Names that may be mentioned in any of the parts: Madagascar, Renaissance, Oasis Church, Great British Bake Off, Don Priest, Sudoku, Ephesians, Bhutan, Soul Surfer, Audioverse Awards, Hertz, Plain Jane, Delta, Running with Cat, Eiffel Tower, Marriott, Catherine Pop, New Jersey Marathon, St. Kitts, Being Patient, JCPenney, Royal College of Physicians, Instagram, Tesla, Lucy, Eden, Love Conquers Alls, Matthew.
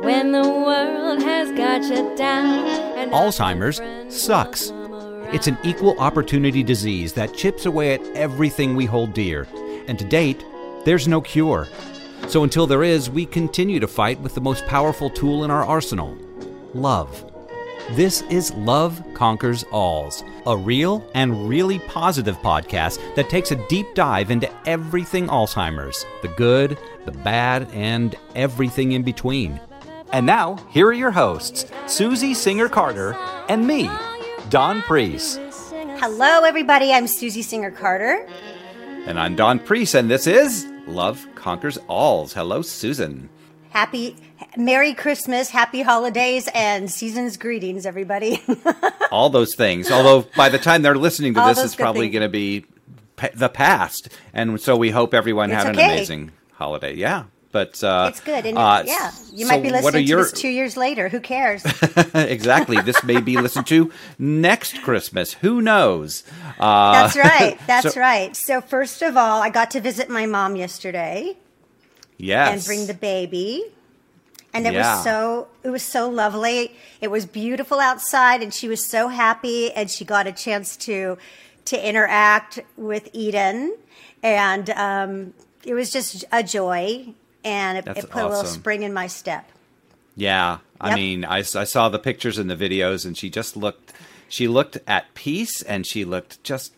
when the world has got you down. And Alzheimer's sucks. It's an equal opportunity disease that chips away at everything we hold dear. And to date, there's no cure. So until there is, we continue to fight with the most powerful tool in our arsenal, love. This is Love Conquers Alls, a real and really positive podcast that takes a deep dive into everything Alzheimer's, the good, the bad, and everything in between. And now, here are your hosts, Susie Singer Carter and me, Don Priest. Hello, everybody. I'm Susie Singer Carter. And I'm Don Priest, and this is Love Conquers Alls. Hello, Susan. Merry Christmas, happy holidays, and season's greetings, everybody. All those things. Although by the time they're listening to this, it's probably going to be the past. And so we hope everyone had an amazing holiday. Yeah. But it's good. And yeah. You might be listening to this 2 years later. Who cares? Exactly. This may be listened to next Christmas. Who knows? That's right. That's right. So first of all, I got to visit my mom yesterday. Yes. And bring the baby. And it was so lovely. It was beautiful outside, and she was so happy, and she got a chance to interact with Eden, and it was just a joy, and it put a little spring in my step. Yeah, I mean, I saw the pictures and the videos, and she just looked at peace, and she looked just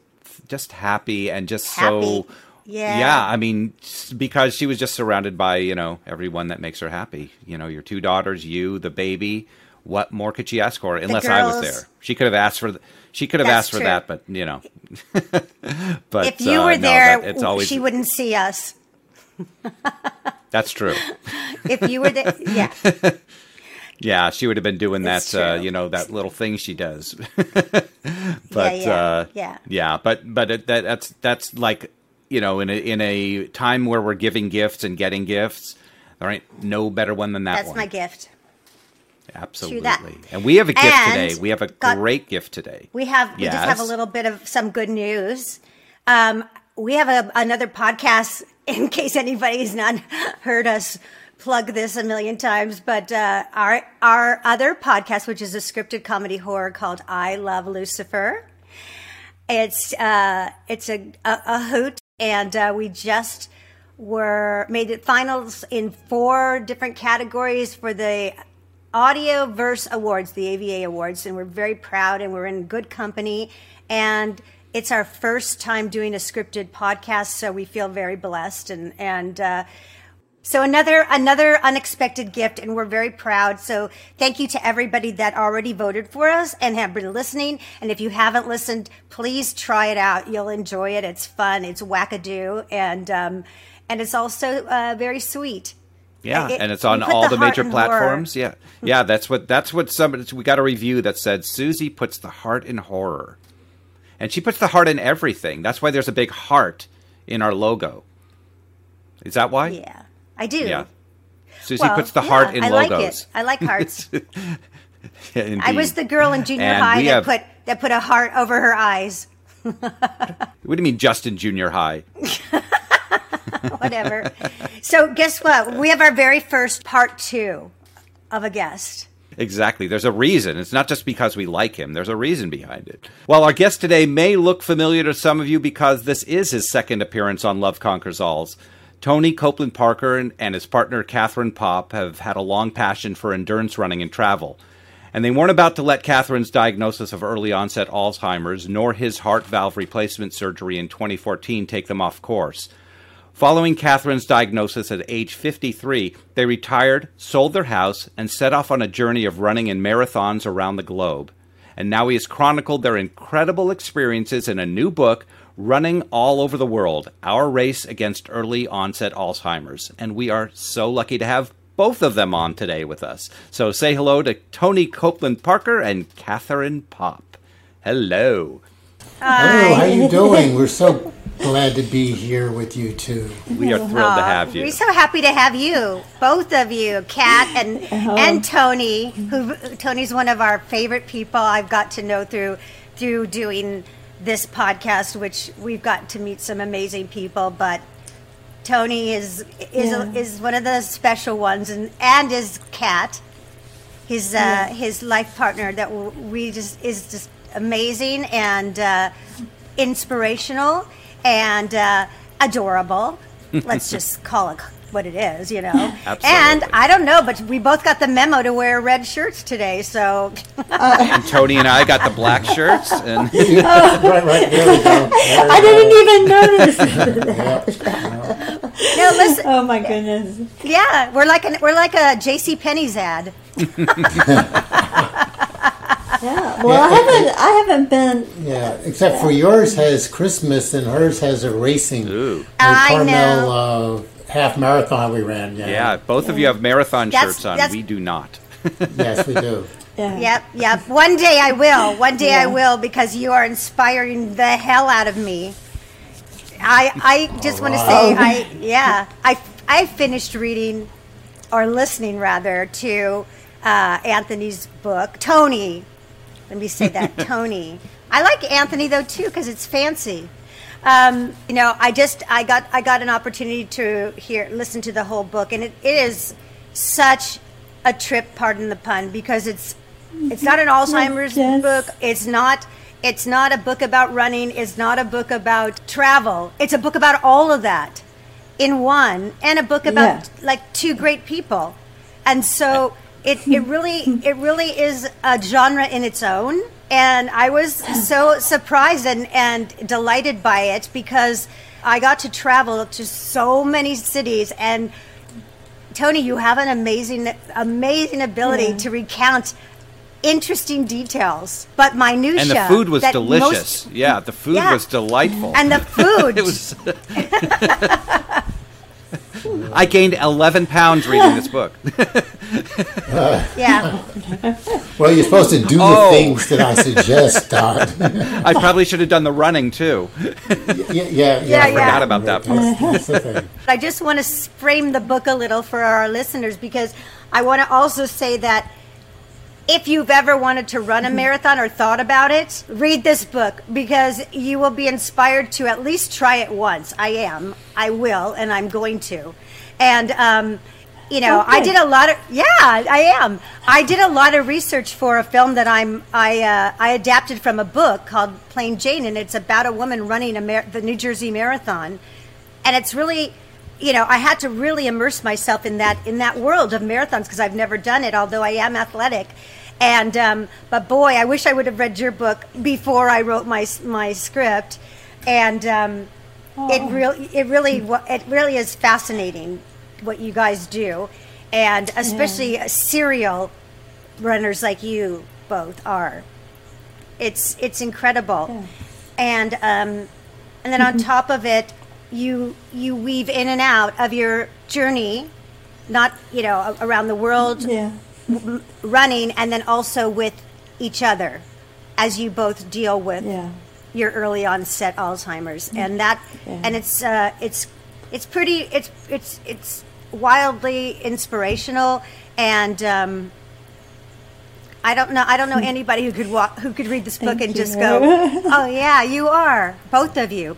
happy and just happy. So. Yeah, I mean, because she was just surrounded by, everyone that makes her happy. Your two daughters, you, the baby. What more could she ask for? Unless I was there, she could have asked for. She could have asked for that, but but if you were there, she wouldn't see us. That's true. If you were there, yeah. Yeah, she would have been doing that, that little thing she does. But that's like. In a time where we're giving gifts and getting gifts, there ain't no better one than that. That's one. That's my gift. Absolutely. And we have a gift today. We have a great gift today. We just have a little bit of some good news. We have another podcast, in case anybody's not heard us plug this a million times, but our other podcast, which is a scripted comedy horror called I Love Lucifer. It's a hoot. And we just made it finals in 4 different categories for the Audioverse Awards, the AVA Awards. And we're very proud, and we're in good company. And it's our first time doing a scripted podcast, so we feel very blessed. And so another unexpected gift, and we're very proud. So thank you to everybody that already voted for us and have been listening. And if you haven't listened, please try it out. You'll enjoy it. It's fun. It's wackadoo, and it's also very sweet. Yeah, and it's on all the major platforms. Horror. Yeah, yeah. That's what we got a review that said Susie puts the heart in horror, and she puts the heart in everything. That's why there's a big heart in our logo. Is that why? Yeah. I do. Yeah. Susie puts the heart in logos. I like hearts. Yeah, I was the girl in junior high that put a heart over her eyes. What do you mean, just in junior high? Whatever. So guess what? We have our very first part 2 of a guest. Exactly. There's a reason. It's not just because we like him. There's a reason behind it. Well, our guest today may look familiar to some of you because this is his second appearance on Love Conquers Alls. Tony Copeland Parker and his partner Catherine Pop have had a long passion for endurance running and travel, and they weren't about to let Catherine's diagnosis of early onset Alzheimer's nor his heart valve replacement surgery in 2014 take them off course. Following Catherine's diagnosis at age 53, they retired, sold their house, and set off on a journey of running in marathons around the globe. And now he has chronicled their incredible experiences in a new book, Running All Over the World, Our Race Against Early Onset Alzheimer's. And we are so lucky to have both of them on today with us. So say hello to Tony Copeland Parker and Catherine Pop. Hello. Hi. Hello, how are you doing? We're so glad to be here with you two. We are thrilled to have you. We're so happy to have you, both of you, Cat and Tony. Tony's one of our favorite people I've got to know through doing this podcast, which we've gotten to meet some amazing people, but Tony is one of the special ones, and his cat, his life partner that we is just amazing and inspirational and adorable. Let's just call it what it is, you know. Absolutely. And I don't know, but we both got the memo to wear red shirts today, so. And Tony and I got the black shirts. And right, there we go. There I didn't even notice. Yeah. No, listen. Oh my goodness. Yeah, we're like a JCPenney's ad. Yeah. Well, I haven't been. Yeah, except for yours has Christmas and hers has a racing. Ooh. I know. Half marathon we ran. Yeah, both of you have marathon shirts on. We do not. Yes, we do. Yeah. Yep. One day I will. Because you are inspiring the hell out of me. I just want to say I finished reading or listening rather to Anthony's book. Tony. Let me say that. Tony. I like Anthony though too because it's fancy. I got an opportunity to listen to the whole book, and it is such a trip, pardon the pun, because it's not an Alzheimer's book. It's not a book about running. It's not a book about travel. It's a book about all of that in one, and a book about like two great people. And so it really is a genre in its own. And I was so surprised and delighted by it because I got to travel to so many cities. And Tony, you have an amazing ability to recount interesting details, but minutia. And the food was delicious. The food was delightful. And the food. It was. I gained 11 pounds reading this book. Well, you're supposed to do the things that I suggest, Don. I probably should have done the running, too. I forgot about that part. I just want to frame the book a little for our listeners, because I want to also say that if you've ever wanted to run a marathon or thought about it, read this book, because you will be inspired to at least try it once. I will, and I'm going to. And, I did a lot of, I did a lot of research for a film that I adapted from a book called Plain Jane, and it's about a woman running the New Jersey Marathon. And it's really, I had to really immerse myself in that world of marathons, because I've never done it, although I am athletic. And but boy, I wish I would have read your book before I wrote my script. And it really is fascinating what you guys do, and especially serial runners like you both are. It's incredible. Yeah. And and then on top of it, you weave in and out of your journey, not around the world, running, and then also with each other, as you both deal with your early onset Alzheimer's, and that, and it's pretty, it's wildly inspirational, and I don't know anybody who could read this book and just go, oh yeah, you are. Both of you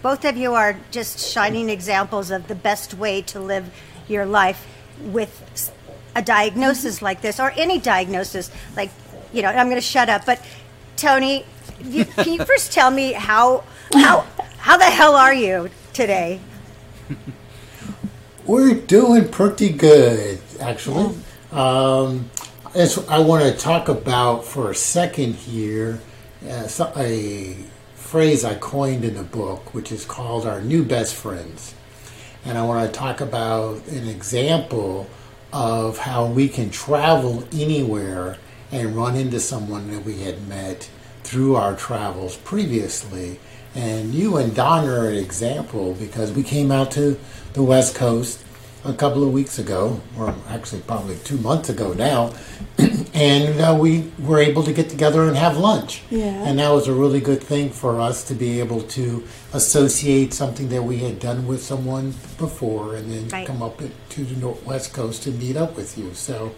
are just shining examples of the best way to live your life with a diagnosis like this, or any diagnosis. Like, I'm going to shut up. But Tony, can you first tell me how the hell are you today? We're doing pretty good, actually. That's what I want to talk about for a second here, a phrase I coined in the book, which is called our new best friends. And I want to talk about an example of how we can travel anywhere and run into someone that we had met through our travels previously. And you and Don are an example, because we came out to the West Coast a couple of weeks ago, or actually probably 2 months ago now, and we were able to get together and have lunch. Yeah. And that was a really good thing for us to be able to associate something that we had done with someone before, and then come up to the West Coast to meet up with you. So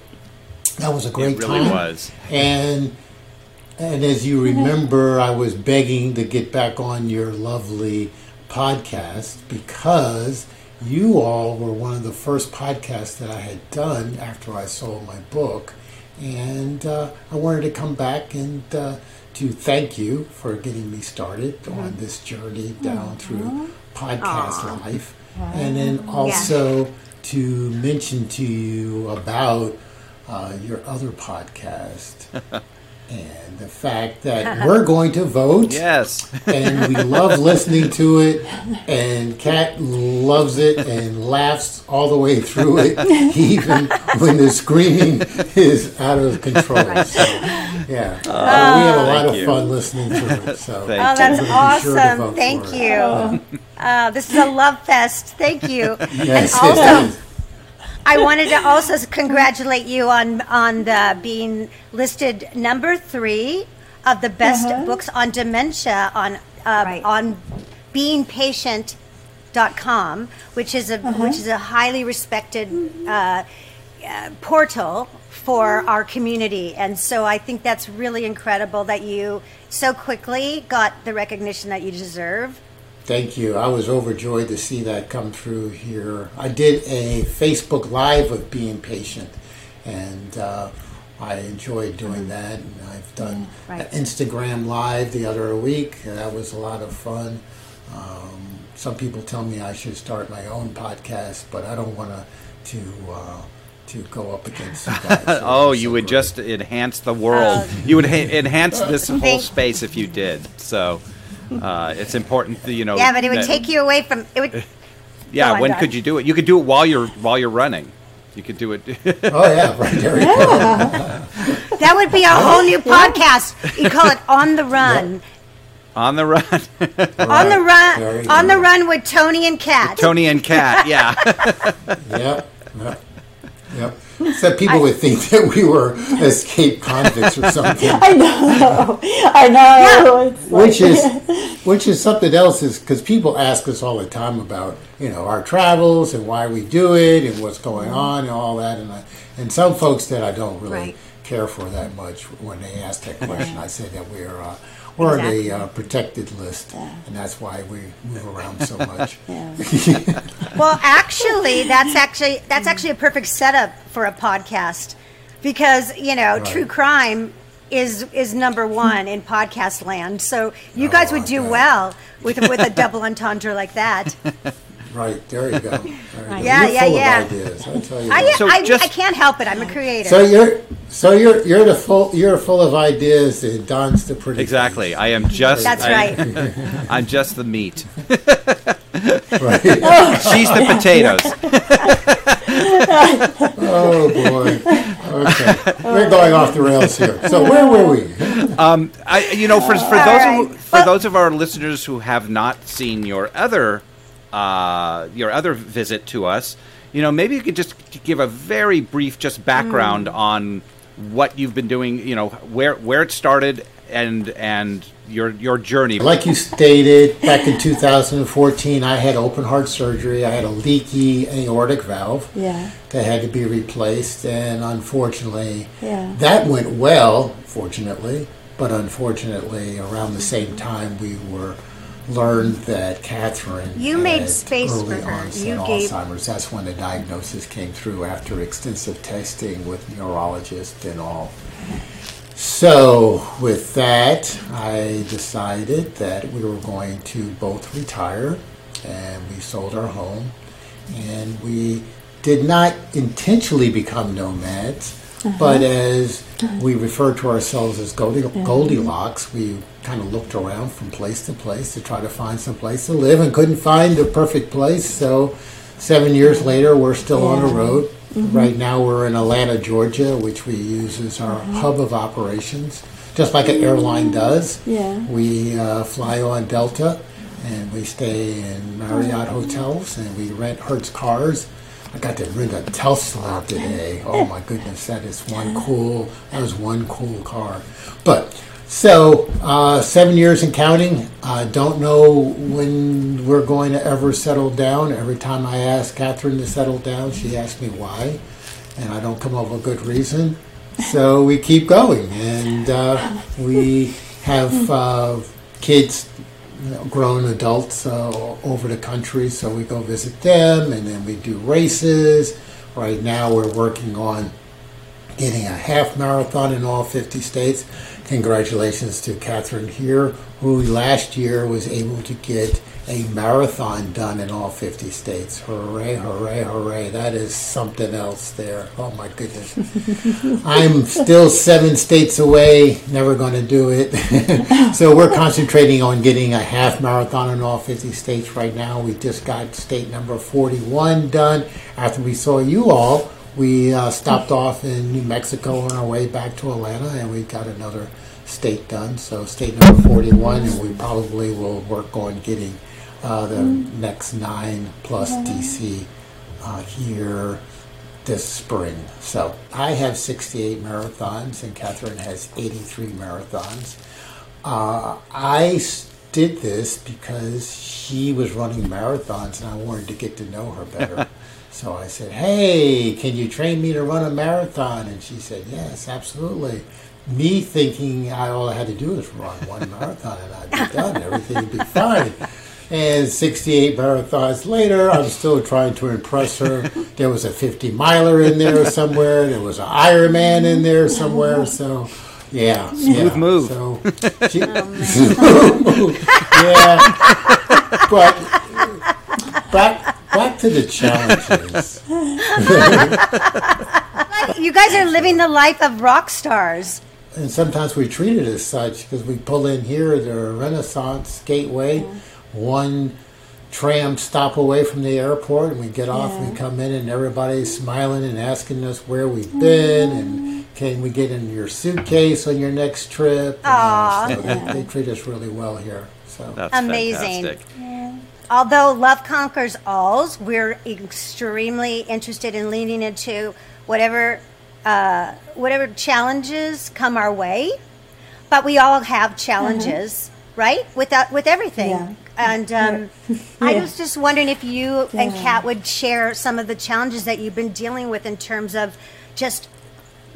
that was a great time. It really was. And as you remember, I was begging to get back on your lovely podcast, because you all were one of the first podcasts that I had done after I sold my book, and I wanted to come back and to thank you for getting me started on this journey down through podcast life, and then also to mention to you about your other podcast. And the fact that we're going to vote. Yes. And we love listening to it. And Cat loves it and laughs all the way through it, even when the screaming is out of control. Right. So, yeah. We had a lot of fun listening to it. So that's awesome. Sure, thank you. This is a love fest. Thank you. Yes, and also, I wanted to also congratulate you on the being listed number 3 of the best books on dementia on beingpatient.com, which is a highly respected portal for our community. And so I think that's really incredible that you so quickly got the recognition that you deserve. Thank you. I was overjoyed to see that come through here. I did a Facebook Live of Being Patient, and I enjoyed doing that. And I've done an Instagram Live the other week. That was a lot of fun. Some people tell me I should start my own podcast, but I don't want to go up against you guys. You would just enhance the world. You would enhance this whole space if you did. So... it's important, but it would take you away from it. Could you do it? You could do it while you're running. You could do it. That would be a whole new podcast. You call it On the Run. Yep. On the Run. On the Run with Tony and Cat. Yeah. Yep. Except people would think that we were escaped convicts or something. I know. Yeah. Which is something else, is because people ask us all the time about our travels and why we do it and what's going on and all that, and some folks that I don't really care for that much, when they ask that question, I say that we're on a protected list, and that's why we move around so much. Well, that's actually a perfect setup for a podcast, because true crime is number one in podcast land. So you guys would do well with a double entendre like that. Right, there you go. Ideas, I'll tell you. I can't help it. I'm a creator. So you're full of ideas, and Don's the pretty. Exactly. Face. I am just. That's right. I'm just the meat. Right. She's the potatoes. Oh boy. Okay. We're going off the rails here. So where were we? Those of our listeners who have not seen your other visit to us, maybe you could just give a very brief background on what you've been doing, where it started and your journey. Like you stated, back in 2014, I had open heart surgery. I had a leaky aortic valve that had to be replaced, and unfortunately, that went well, fortunately, but unfortunately, around the same time we were learned that Catherine had early onset Alzheimer's. That's when the diagnosis came through, after extensive testing with neurologists and all. So with that, I decided that we were going to both retire, and we sold our home, and we did not intentionally become nomads, but as we refer to ourselves as Goldilocks, we kind of looked around from place to place to try to find some place to live, and couldn't find the perfect place. So 7 years later, we're still on the road. Right now we're in Atlanta, Georgia, which we use as our hub of operations, just like an airline does. We fly on Delta, and we stay in Marriott hotels, and we rent Hertz cars. I got to rent a Tesla today. Oh my goodness, that was one cool car. But so 7 years and counting. I don't know when we're going to ever settle down. Every time I ask Catherine to settle down, she asks me why, and I don't come up with a good reason. So we keep going, and we have kids grown adults over the country, so we go visit them, and then we do races. Right now we're working on getting a half marathon in all 50 states. Congratulations to Catherine here, who last year was able to get a marathon done in all 50 states. Hooray, hooray, hooray. That is something else there. Oh, my goodness. I'm still 7 states away, never going to do it. So we're concentrating on getting a half marathon in all 50 states right now. We just got state number 41 done. After we saw you all, we stopped off in New Mexico on our way back to Atlanta, and we got another state done. So state number 41, and we probably will work on getting the next 9 plus DC here this spring. So I have 68 marathons, and Catherine has 83 marathons. I did this because she was running marathons, and I wanted to get to know her better. So I said, hey, can you train me to run a marathon? And she said, yes, absolutely. Me thinking all I had to do was run one marathon and I'd be done. Everything would be fine. And 68 marathons later, I'm still trying to impress her. There was a 50-miler in there somewhere. There was an Ironman in there somewhere. So, yeah. Smooth move. So, yeah. But back to the challenges. You guys are living the life of rock stars. And sometimes we treat it as such because we pull in here, the Renaissance Gateway, one tram stop away from the airport, and we get off and come in, and everybody's smiling and asking us where we've been and can we get in your suitcase on your next trip. So they treat us really well here. So that's amazing. Although Love Conquers Alls, we're extremely interested in leaning into whatever challenges come our way. But we all have challenges, right? With everything. Yeah. And I was just wondering if you and Kat would share some of the challenges that you've been dealing with in terms of just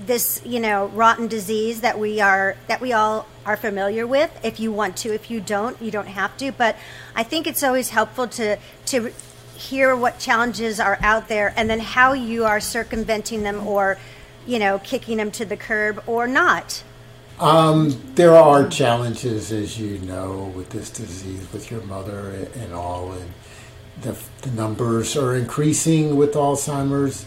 this, rotten disease that we all are familiar with. If you want to, if you don't, you don't have to. But I think it's always helpful to hear what challenges are out there, and then how you are circumventing them, or kicking them to the curb or not. There are challenges, as you know, with this disease, with your mother and all, and the numbers are increasing with Alzheimer's.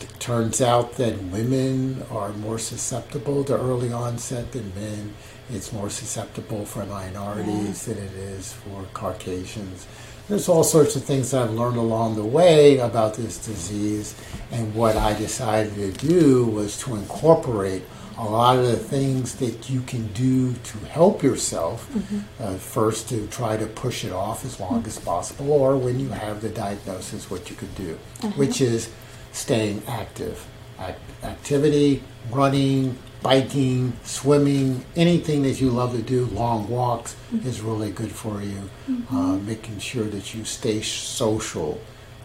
It turns out that women are more susceptible to early onset than men. It's more susceptible for minorities than it is for Caucasians. There's all sorts of things that I've learned along the way about this disease, and what I decided to do was to incorporate a lot of the things that you can do to help yourself, first to try to push it off as long as possible, or when you have the diagnosis, what you could do, which is staying active. Activity, running, biking, swimming, anything that you love to do, long walks, is really good for you. Making sure that you stay social.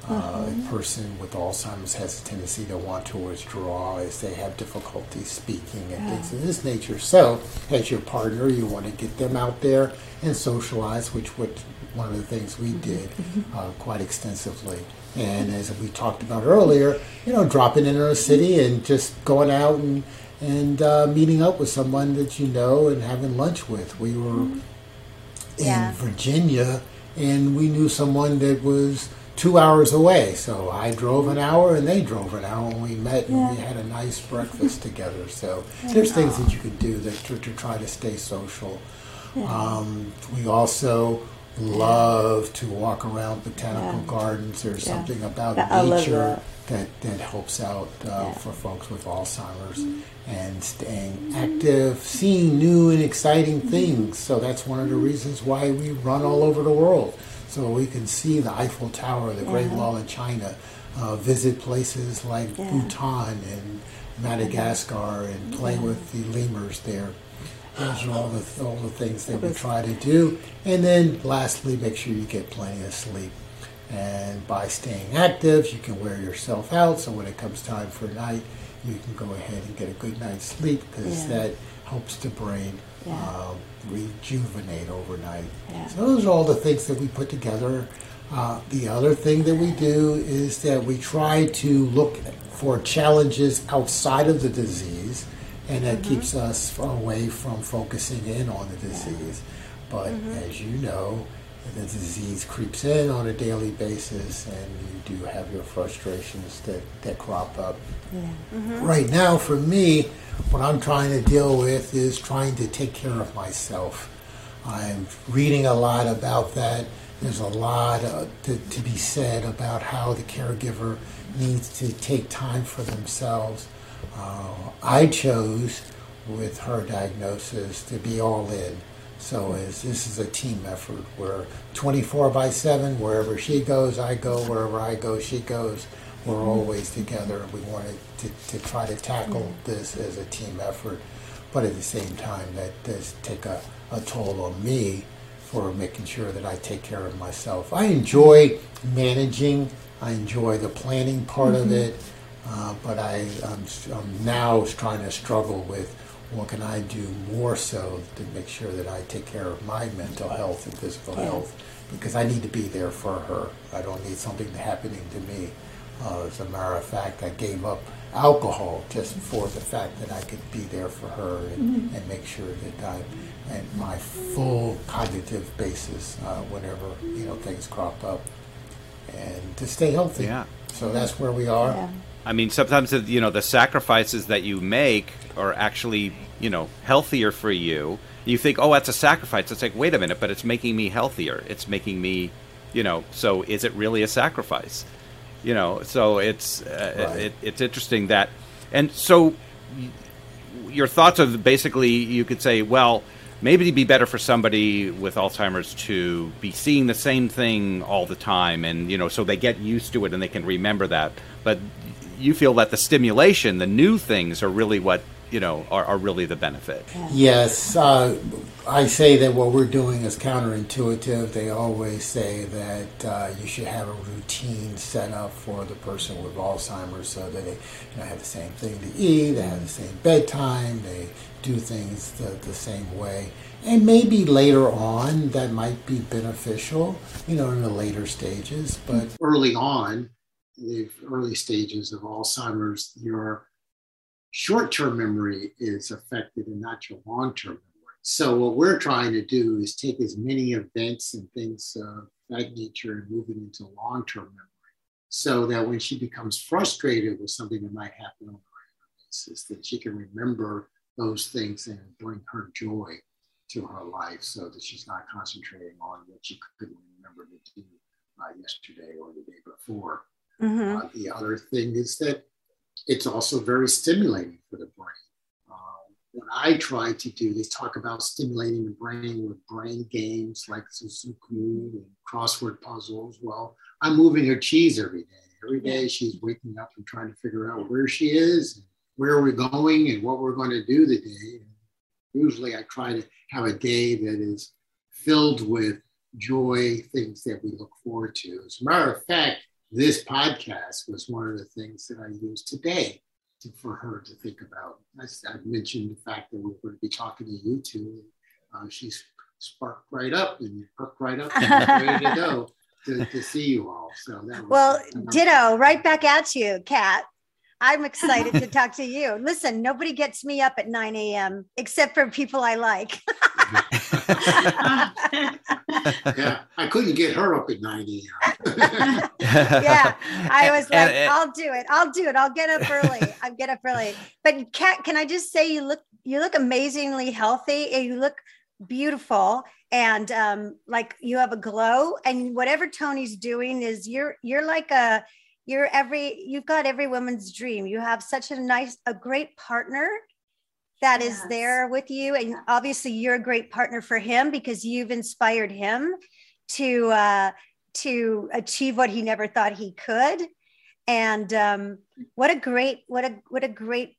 A person with Alzheimer's has a tendency to want to withdraw as they have difficulty speaking and things of this nature. So, as your partner, you want to get them out there and socialize, which one of the things we did quite extensively. And as we talked about earlier, dropping in a city and just going out and meeting up with someone that you know and having lunch with. We were in Virginia, and we knew someone that was 2 hours away. So I drove an hour, and they drove an hour, and we met, and we had a nice breakfast together. So there's things that you can do to try to stay social. We also love to walk around botanical gardens. There's something about nature that helps out for folks with Alzheimer's, and staying active, seeing new and exciting things. So that's one of the reasons why we run all over the world. So we can see the Eiffel Tower, the Great Wall of China, visit places like Bhutan and Madagascar, and play with the lemurs there. Those are all the things that we try to do. And then lastly, make sure you get plenty of sleep. And by staying active, you can wear yourself out. So when it comes time for night, you can go ahead and get a good night's sleep, because that helps the brain rejuvenate overnight. Yeah. So those are all the things that we put together. The other thing that we do is that we try to look for challenges outside of the disease, and that keeps us away from focusing in on the disease. But as you know, the disease creeps in on a daily basis, and you do have your frustrations that crop up. Yeah. Right now, for me, what I'm trying to deal with is trying to take care of myself. I'm reading a lot about that. There's a lot to be said about how the caregiver needs to take time for themselves. I chose, with her diagnosis, to be all in. So this is a team effort where 24/7, wherever she goes, I go, wherever I go, she goes. We're always together. We wanted to try to tackle this as a team effort, but at the same time, that does take a toll on me for making sure that I take care of myself. I enjoy managing. I enjoy the planning part of it, but I'm now trying to struggle with, what can I do more so to make sure that I take care of my mental health and physical health? Because I need to be there for her. I don't need something happening to me. As a matter of fact, I gave up alcohol just for the fact that I could be there for her and make sure that I'm at my full cognitive basis whenever things crop up, and to stay healthy. Yeah. So that's where we are. Yeah. I mean, sometimes, the sacrifices that you make are actually, healthier for you. You think, oh, that's a sacrifice. It's like, wait a minute, but it's making me healthier. It's making me, so is it really a sacrifice? So it's right. It's interesting that. And so your thoughts are basically, you could say, well, maybe it'd be better for somebody with Alzheimer's to be seeing the same thing all the time. And, so they get used to it and they can remember that. But you feel that the stimulation, the new things, are really what, are really the benefit. Yes. I say that what we're doing is counterintuitive. They always say that you should have a routine set up for the person with Alzheimer's so that they have the same thing to eat, they have the same bedtime, they do things the same way. And maybe later on that might be beneficial, in the later stages. But early on, in the early stages of Alzheimer's, your short-term memory is affected and not your long-term memory. So what we're trying to do is take as many events and things of that nature and move it into long-term memory, so that when she becomes frustrated with something that might happen on a regular basis, that she can remember those things and bring her joy to her life, so that she's not concentrating on what she couldn't remember to do yesterday or the day before. The other thing is that it's also very stimulating for the brain. What I try to do is talk about stimulating the brain with brain games like Sudoku and crossword puzzles. Well, I'm moving her cheese every day. Every day she's waking up and trying to figure out where she is, and where we're going, and what we're going to do today. And usually I try to have a day that is filled with joy, things that we look forward to. As a matter of fact, this podcast was one of the things that I used today for her to think about. I mentioned the fact that we were going to be talking to you two. She's sparked right up and perked right up and ready to go to see you all. So that was ditto, right back at you, Kat. I'm excited to talk to you. Listen, nobody gets me up at 9 a.m. except for people I like. Yeah, I couldn't get her up at 9 a.m. Yeah, I was like, I'll do it. I'll get up early. But Kat, can I just say, you look amazingly healthy, and you look beautiful, and like you have a glow. And whatever Tony's doing is you're like a. You've got every woman's dream. You have such a great partner that is there with you. And obviously you're a great partner for him, because you've inspired him to achieve what he never thought he could. And what a great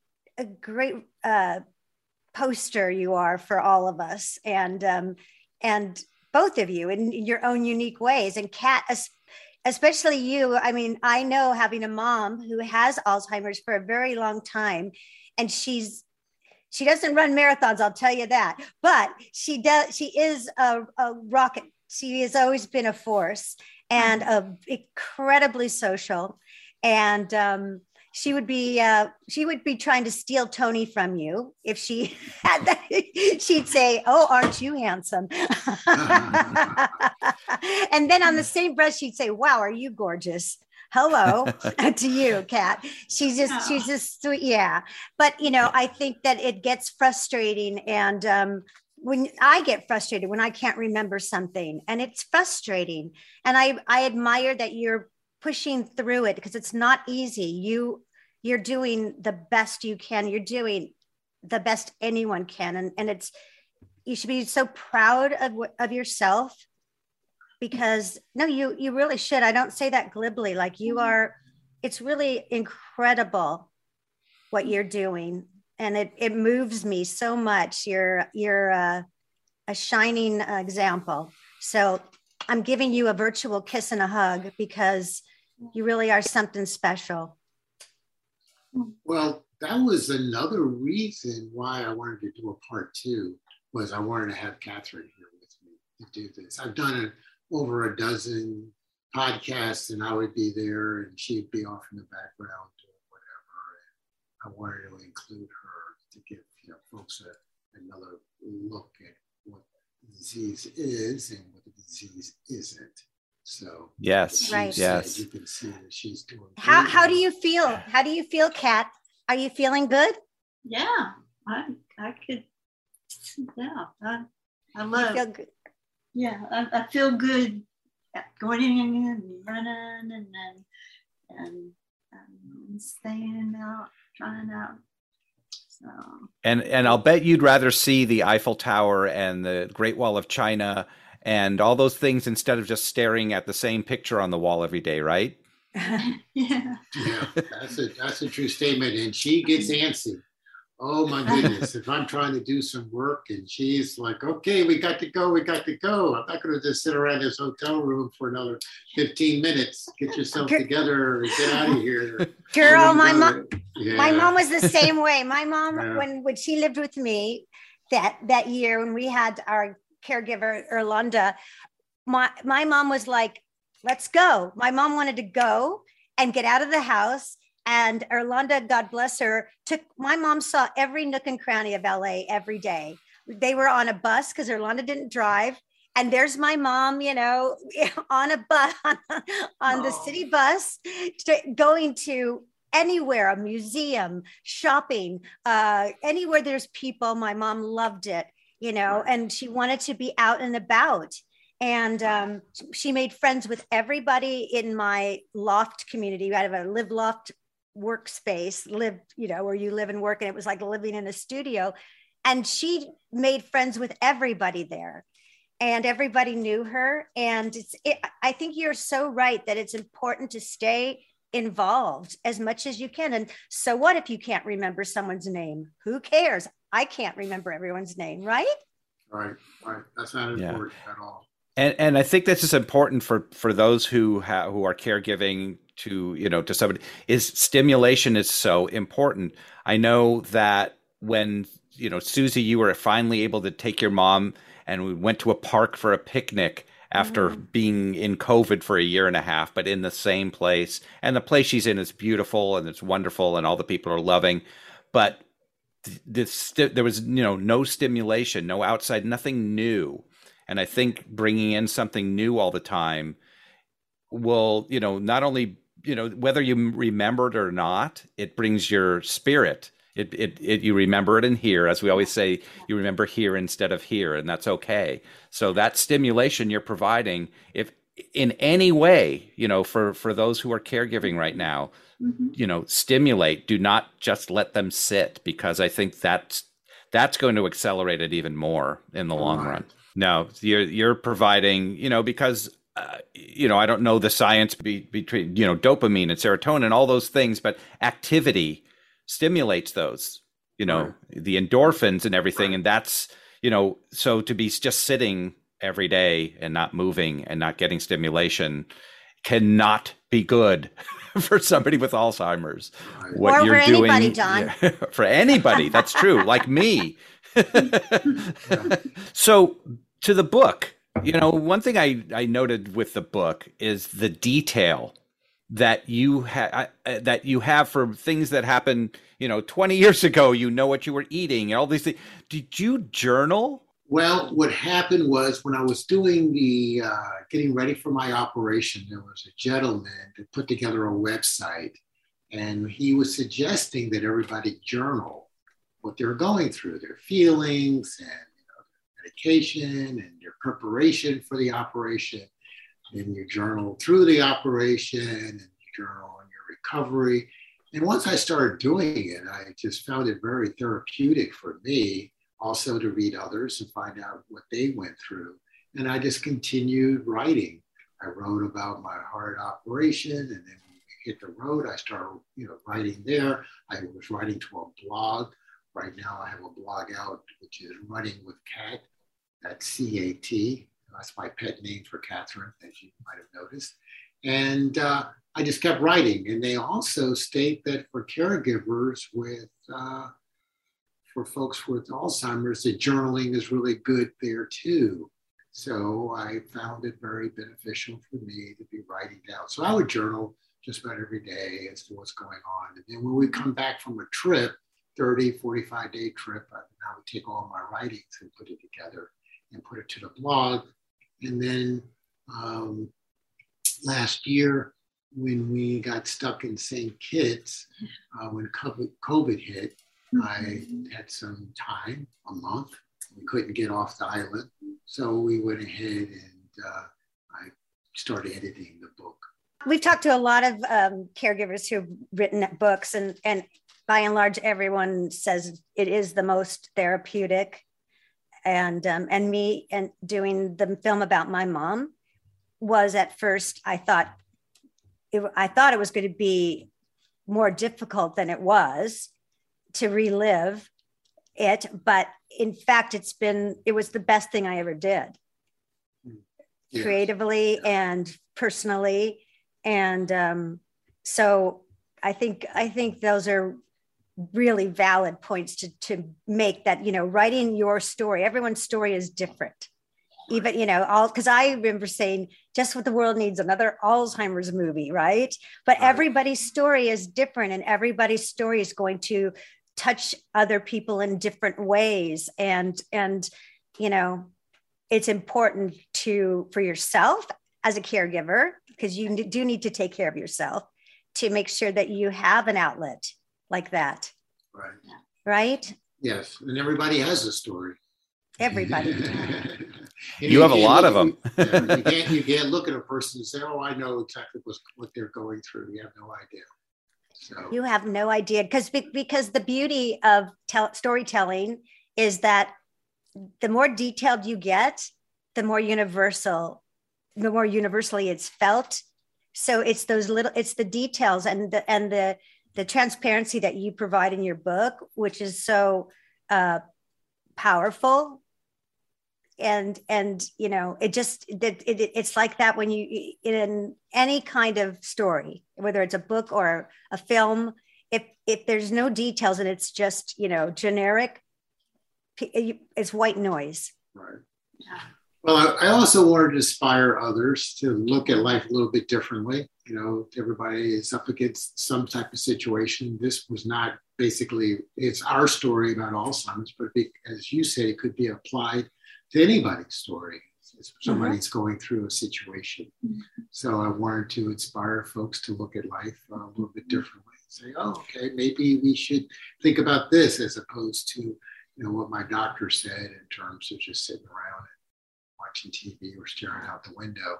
poster you are for all of us, and both of you in your own unique ways. And Kat, especially you. I mean, I know having a mom who has Alzheimer's for a very long time, and she doesn't run marathons, I'll tell you that, but she does. She is a rocket. She has always been a force and incredibly social. And she would be trying to steal Tony from you if she had that. She'd say, "Oh, aren't you handsome?" And then on the same breath, she'd say, "Wow, are you gorgeous?" Hello to you, Kat. She's just sweet. Yeah. But, you know, I think that it gets frustrating. And when I get frustrated, when I can't remember something, and it's frustrating. And I admire that you're pushing through it, because it's not easy. You're doing the best you can. You're doing the best anyone can. And you should be so proud of yourself. Because no, you really should. I don't say that glibly. Like, you are, it's really incredible what you're doing, and it moves me so much. You're a shining example. So I'm giving you a virtual kiss and a hug, because you really are something special. Well, that was another reason why I wanted to do a part 2, was I wanted to have Catherine here with me to do this. I've done it over a dozen podcasts, and I would be there and she'd be off in the background or whatever. And I wanted to include her to give folks another look at what the disease is and what the disease isn't. So yes, right. Yes. You can see that she's doing. How do you feel? How do you feel, Kat? Are you feeling good? Yeah, I could. Yeah, I love. You feel good. Yeah, I feel good going in and running and staying out, trying out. So. And I'll bet you'd rather see the Eiffel Tower and the Great Wall of China and all those things instead of just staring at the same picture on the wall every day, right? Yeah, that's a true statement. And she gets antsy. Oh my goodness, if I'm trying to do some work and she's like, okay, we got to go. I'm not going to just sit around this hotel room for another 15 minutes. Get yourself together and get out of here. Girl, my mom was the same way. My mom, when she lived with me that year when we had our caregiver, Erlanda, my mom was like, let's go. My mom wanted to go and get out of the house. And Erlanda, God bless her, my mom saw every nook and cranny of LA every day. They were on a bus because Erlanda didn't drive. And there's my mom, you know, on a bus, on the city bus, going to anywhere, a museum, shopping, anywhere there's people. My mom loved it, you know, and she wanted to be out and about. And she made friends with everybody in my loft community. I have a live loft workspace, where you live and work, and it was like living in a studio. And she made friends with everybody there, and everybody knew her. And I think you're so right that it's important to stay involved as much as you can. And so what if you can't remember someone's name? Who cares? I can't remember everyone's name, right? Right. That's not important at all. And I think this is important for those who are caregiving to somebody. Is stimulation is so important. I know that when, Susie, you were finally able to take your mom, and we went to a park for a picnic after being in COVID for a year and a half, but in the same place. And the place she's in is beautiful and it's wonderful and all the people are loving, but there was, no stimulation, no outside, nothing new. And I think bringing in something new all the time will, not only, whether you remember it or not, it brings your spirit. You remember it in here, as we always say, you remember here instead of here, and that's okay. So that stimulation you're providing, if in any way, for those who are caregiving right now, stimulate, do not just let them sit, because I think that's going to accelerate it even more in the long run. No, you're providing, because, I don't know the science between, dopamine and serotonin and all those things, but activity stimulates those, the endorphins and everything. And that's, so to be just sitting every day and not moving and not getting stimulation cannot be good for somebody with Alzheimer's. What or you're for doing anybody, Don. Yeah, for anybody, that's true, like me. So to the book, you know, one thing I noted with the book is the detail that you have for things that happened, you know, 20 years ago, you know what you were eating and all these things. Did you journal? Well, what happened was when I was doing the getting ready for my operation, there was a gentleman that put together a website, and he was suggesting that everybody journal what they're going through, their feelings and, you know, medication and their preparation for the operation. And you journal through the operation, and you journal on your recovery. And once I started doing it, I just found it very therapeutic for me. Also to read others and find out what they went through. And I just continued writing. I wrote about my heart operation, and then when we hit the road, I started, you know, writing there. I was writing to a blog. Right now I have a blog out, which is Running with Cat. That's C-A-T. That's my pet name for Catherine, as you might have noticed. And I just kept writing. And they also state that for caregivers with for folks with Alzheimer's, the journaling is really good there too. So I found it very beneficial for me to be writing down. So I would journal just about every day as to what's going on. And then when we come back from a trip, 30, 45-day trip, I would take all my writings and put it together and put it to the blog. And then last year, when we got stuck in St. Kitts, when COVID hit, I had some time, a month. We couldn't get off the island. So we went ahead and I started editing the book. We've talked to a lot of caregivers who've written books, and by and large, everyone says it is the most therapeutic. And me and doing the film about my mom was at first, I thought it was going to be more difficult than it was to relive it, but in fact, it was the best thing I ever did, yes, creatively, yes, and personally. And so I think those are really valid points to make, that, you know, writing your story, everyone's story is different. Even, you know, all, because I remember saying, just what the world needs, another Alzheimer's movie, right? But everybody's story is different, and everybody's story is going to touch other people in different ways. And, you know, it's important for yourself as a caregiver, because you do need to take care of yourself to make sure that you have an outlet like that. Right. Right? Yes. And everybody has a story. Everybody. You have a lot of them. You can't look at a person and say, oh, I know exactly what they're going through. You have no idea. So. You have no idea. Because the beauty of storytelling is that the more detailed you get, the more universally it's felt. So it's the details and the transparency that you provide in your book, which is so powerful. And, you know, it just, it's like that when you, in any kind of story, whether it's a book or a film, if there's no details and it's just, you know, generic, it's white noise. Right. Yeah. Well, I also wanted to inspire others to look at life a little bit differently. You know, everybody is up against some type of situation. This was not basically, it's our story about Alzheimer's, but as you said, it could be applied to anybody's story. Somebody's going through a situation. Mm-hmm. So I wanted to inspire folks to look at life a little bit differently and say, oh, okay, maybe we should think about this as opposed to, you know, what my doctor said in terms of just sitting around and watching TV or staring out the window.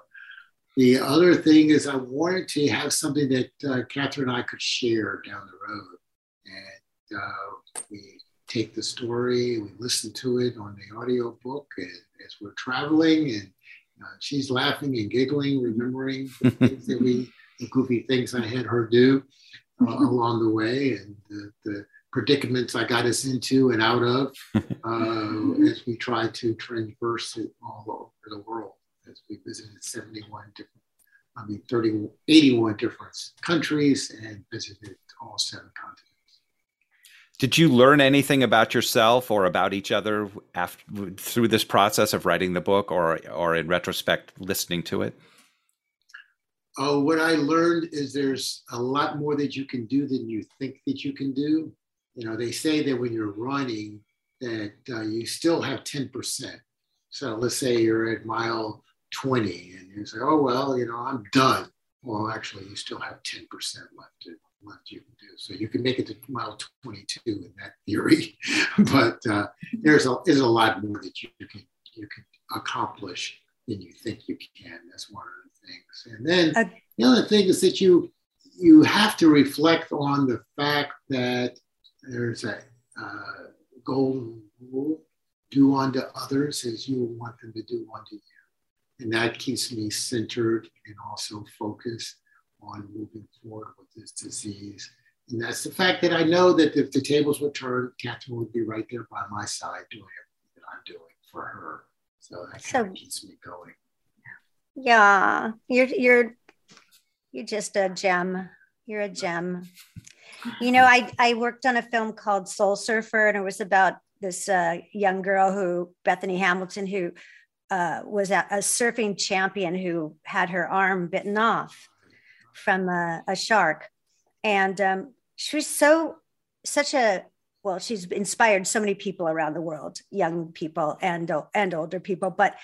The other thing is I wanted to have something that Catherine and I could share down the road. And we take the story, we listen to it on the audio book as we're traveling, and she's laughing and giggling, remembering the things that the goofy things I had her do along the way, and the predicaments I got us into and out of as we tried to traverse it all over the world, as we visited 71 different I mean, 81 different countries and visited all 7 continents. Did you learn anything about yourself or about each other after, through this process of writing the book or in retrospect, listening to it? Oh, what I learned is there's a lot more that you can do than you think that you can do. You know, they say that when you're running that you still have 10%. So let's say you're at mile 20 and you say, oh, well, you know, I'm done. Well, actually, you still have 10% left you can do. So you can make it to mile 22 in that theory, but there's a lot more that you can accomplish than you think you can. That's one of the things. And then the other thing is that you have to reflect on the fact that there's a golden rule, do unto others as you want them to do unto you. And that keeps me centered and also focused on moving forward with this disease. And that's the fact that I know that if the tables were turned, Catherine would be right there by my side doing everything that I'm doing for her. So that kind of keeps me going. Yeah, you're just a gem. You're a gem. You know, I worked on a film called Soul Surfer, and it was about this young girl who, Bethany Hamilton, who was a surfing champion who had her arm bitten off from a shark. And she was she's inspired so many people around the world, young people and older people, but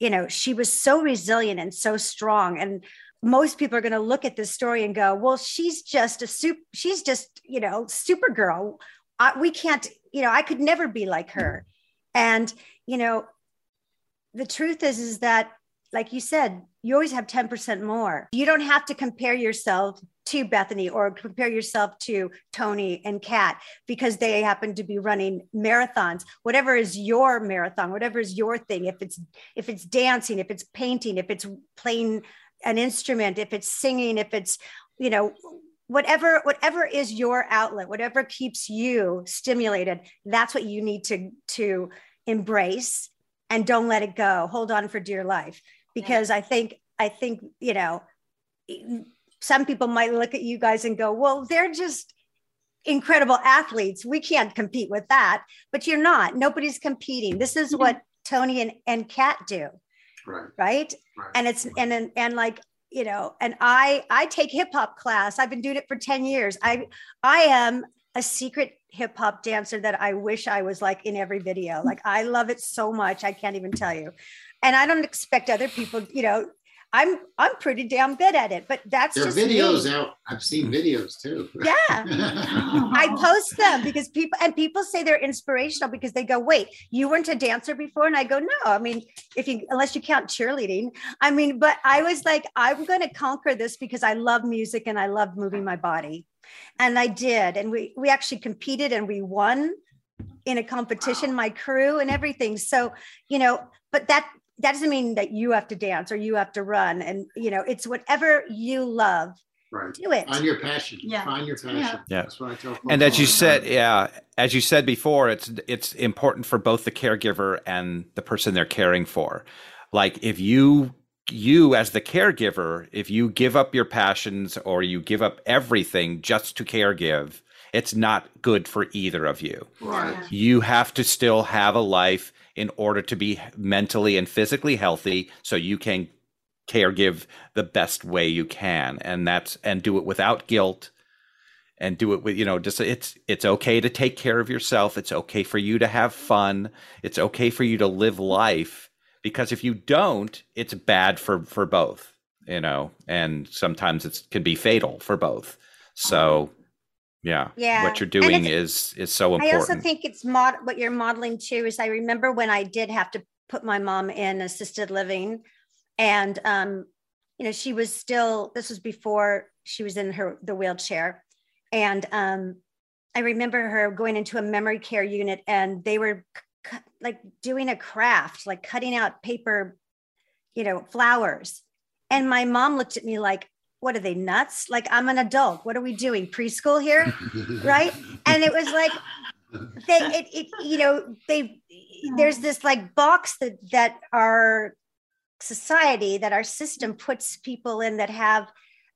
you know, she was so resilient and so strong. And most people are going to look at this story and go, well, she's just, you know, Supergirl. We can't, you know, I could never be like her. And, you know, the truth is that, like you said, you always have 10% more. You don't have to compare yourself to Bethany or compare yourself to Tony and Kat because they happen to be running marathons. Whatever is your marathon, whatever is your thing, if it's dancing, if it's painting, if it's playing an instrument, if it's singing, if it's, you know, whatever is your outlet, whatever keeps you stimulated, that's what you need to embrace and don't let it go. Hold on for dear life. Because I think, you know, some people might look at you guys and go, well, they're just incredible athletes. We can't compete with that, but you're not. Nobody's competing. This is what Tony and Kat do. Right. And it's, and like, you know, and I take hip hop class. I've been doing it for 10 years. I am a secret hip hop dancer that I wish I was like in every video. Like I love it so much. I can't even tell you. And I don't expect other people, you know, I'm pretty damn good at it, but that's there are just videos me. Out. I've seen videos too. Yeah. I post them because people say they're inspirational because they go, wait, you weren't a dancer before? And I go, no, I mean, unless you count cheerleading, I mean, but I was like, I'm going to conquer this because I love music and I love moving my body. And I did. And we actually competed and we won in a competition, wow. My crew and everything. So, you know, but that doesn't mean that you have to dance or you have to run. And, you know, it's whatever you love, right. Do it. Find your passion. Yeah. Find your passion. Yeah. That's what I tell people. And as you said, as you said before, it's important for both the caregiver and the person they're caring for. Like if you as the caregiver, if you give up your passions or you give up everything just to caregive, it's not good for either of you. Right. You have to still have a life in order to be mentally and physically healthy so you can caregive the best way you can. And do it without guilt and do it with, you know, just it's okay to take care of yourself. It's okay for you to have fun. It's okay for you to live life because if you don't, it's bad for both, you know, and sometimes it can be fatal for both. So Yeah. What you're doing is so important. I also think it's what you're modeling too is I remember when I did have to put my mom in assisted living and, you know, she was still, this was before she was in the wheelchair. And I remember her going into a memory care unit and they were like doing a craft, like cutting out paper, you know, flowers. And my mom looked at me like, what are they nuts? Like I'm an adult. What are we doing? Preschool here, right? And it was like, there's this like box that our society that our system puts people in that have,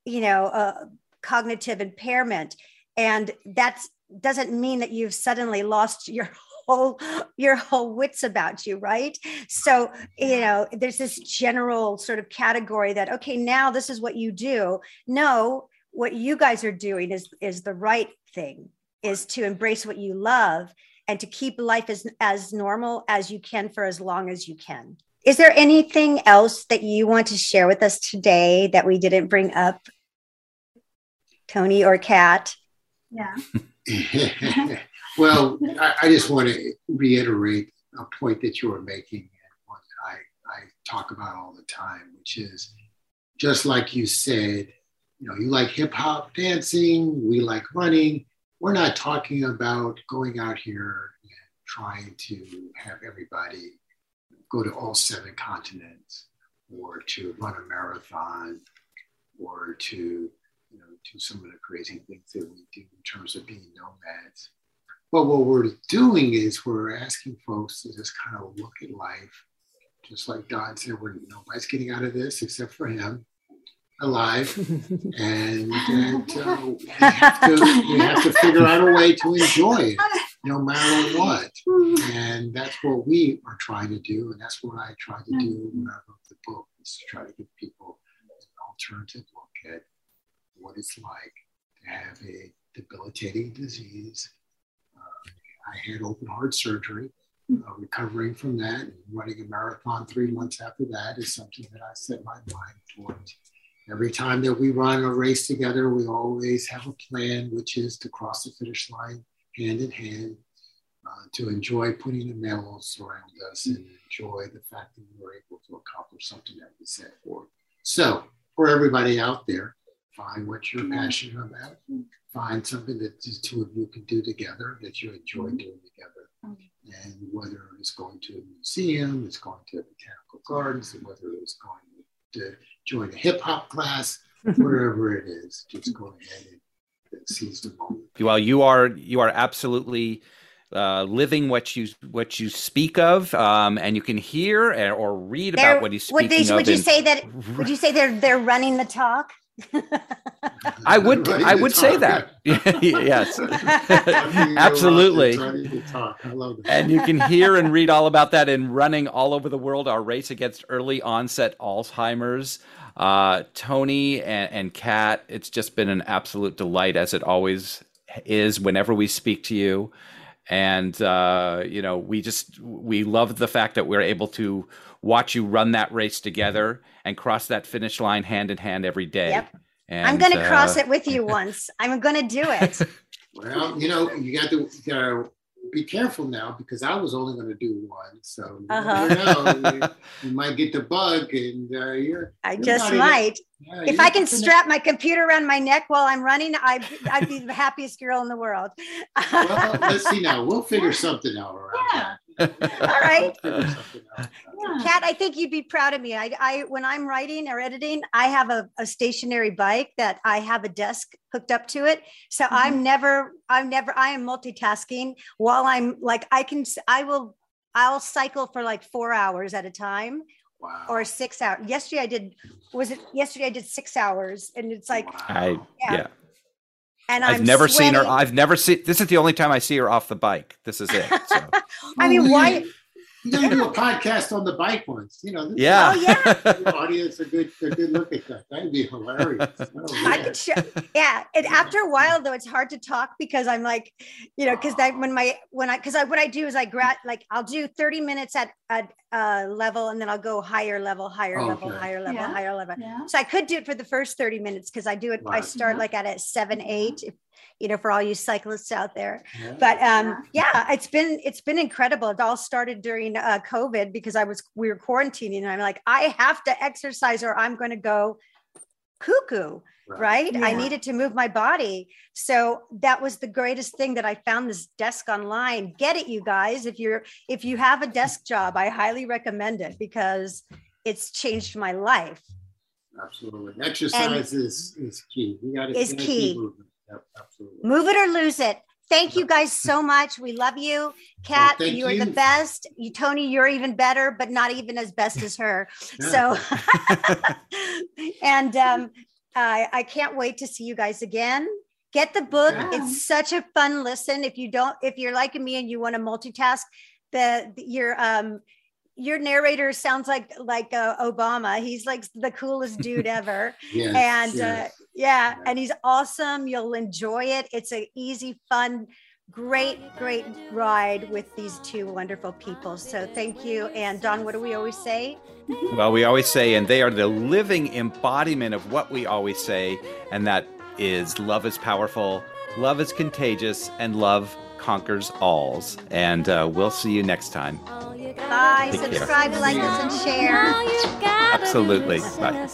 you know, cognitive impairment. And that doesn't mean that you've suddenly lost your whole wits about you, right? So, you know, there's this general sort of category that, okay, now this is what you do. No, what you guys are doing is the right thing, is to embrace what you love and to keep life as normal as you can for as long as you can. Is there anything else that you want to share with us today that we didn't bring up, Tony or Kat? Yeah. Well, I just want to reiterate a point that you were making and what I talk about all the time, which is just like you said, you know, you like hip hop dancing, we like running. We're not talking about going out here and trying to have everybody go to all seven continents or to run a marathon or to, you know, do some of the crazy things that we do in terms of being nomads. But what we're doing is we're asking folks to just kind of look at life, just like Don said, we're, nobody's getting out of this except for him, alive. and we have to figure out a way to enjoy it, no matter what. And that's what we are trying to do. And that's what I tried to do when I wrote the book, is to try to give people an alternative look at what it's like to have a debilitating disease. I had open heart surgery, recovering from that, and running a marathon 3 months after that is something that I set my mind towards. Every time that we run a race together, we always have a plan, which is to cross the finish line hand in hand, to enjoy putting the medals around us and enjoy the fact that we were able to accomplish something that we set forth. So for everybody out there, find what you're passionate about. Find something that the two of you can do together, that you enjoy doing together. And whether it's going to a museum, it's going to botanical gardens, and whether it's going to join a hip hop class, wherever it is, just go ahead and seize the moment. Well, you are absolutely living what you speak of, and you can hear or read about what he's speaking of. Would you say they're running the talk? I would say that. Yes, absolutely. I love that. And you can hear and read all about that in Running All Over the World, Our Race Against Early Onset Alzheimer's. Tony and Kat, it's just been an absolute delight, as it always is whenever we speak to you. And, you know, we love the fact that we're able to watch you run that race together and cross that finish line hand in hand every day. Yep. And I'm going to cross it with you once. I'm going to do it. Well, you know, you got to be careful now, because I was only going to do one. So you might get the bug, and I just might. Yeah, if I can strap my computer around my neck while I'm running, I'd be the happiest girl in the world. Well, let's see now. We'll figure something out around that. All right. Kat, I think you'd be proud of me. I when I'm writing or editing, I have a stationary bike that I have a desk hooked up to it. So I am multitasking while I'm like, I'll cycle for like 4 hours at a time. Wow. Or 6 hours. Yesterday I did 6 hours, and it's like, wow. Yeah. And I've never sweating. Seen her. I've never seen. This is the only time I see her off the bike. This is it. So. I mean, why? You know, you do a podcast on the bike once. You know. Yeah. Oh yeah. The audience a good look at that. That'd be hilarious. Oh, I could show. Yeah. And after a while, though, it's hard to talk, because I'm like, you know, because what I do is I'll do 30 minutes at a level, and then I'll go higher level. Yeah. So I could do it for the first 30 minutes, because I do it. Wow. I start like at a 7-8, you know, for all you cyclists out there. Yeah. But it's been incredible. It all started during COVID, because we were quarantining, and I'm like, I have to exercise or I'm going to go cuckoo. Right. Yeah. I needed to move my body. So that was the greatest thing, that I found this desk online. Get it, you guys. If you have a desk job, I highly recommend it, because it's changed my life. Absolutely. Exercise is key. You got to move it or lose it. Thank you guys so much. We love you. Kat, well, you are the best. You, Tony, you're even better, but not even as best as her. Yeah. So, and I can't wait to see you guys again. Get the book. Yeah. It's such a fun listen. If you don't, if you're like me and you want to multitask, your narrator sounds like Obama. He's like the coolest dude ever. Yeah, and he's awesome. You'll enjoy it. It's an easy, fun, great ride with these two wonderful people. So thank you. And Don, what do we always say? Well, we always say, and they are the living embodiment of what we always say, and that is love is powerful, love is contagious, and love conquers alls. And we'll see you next time. Bye. Subscribe, like us, and share. Absolutely. Bye.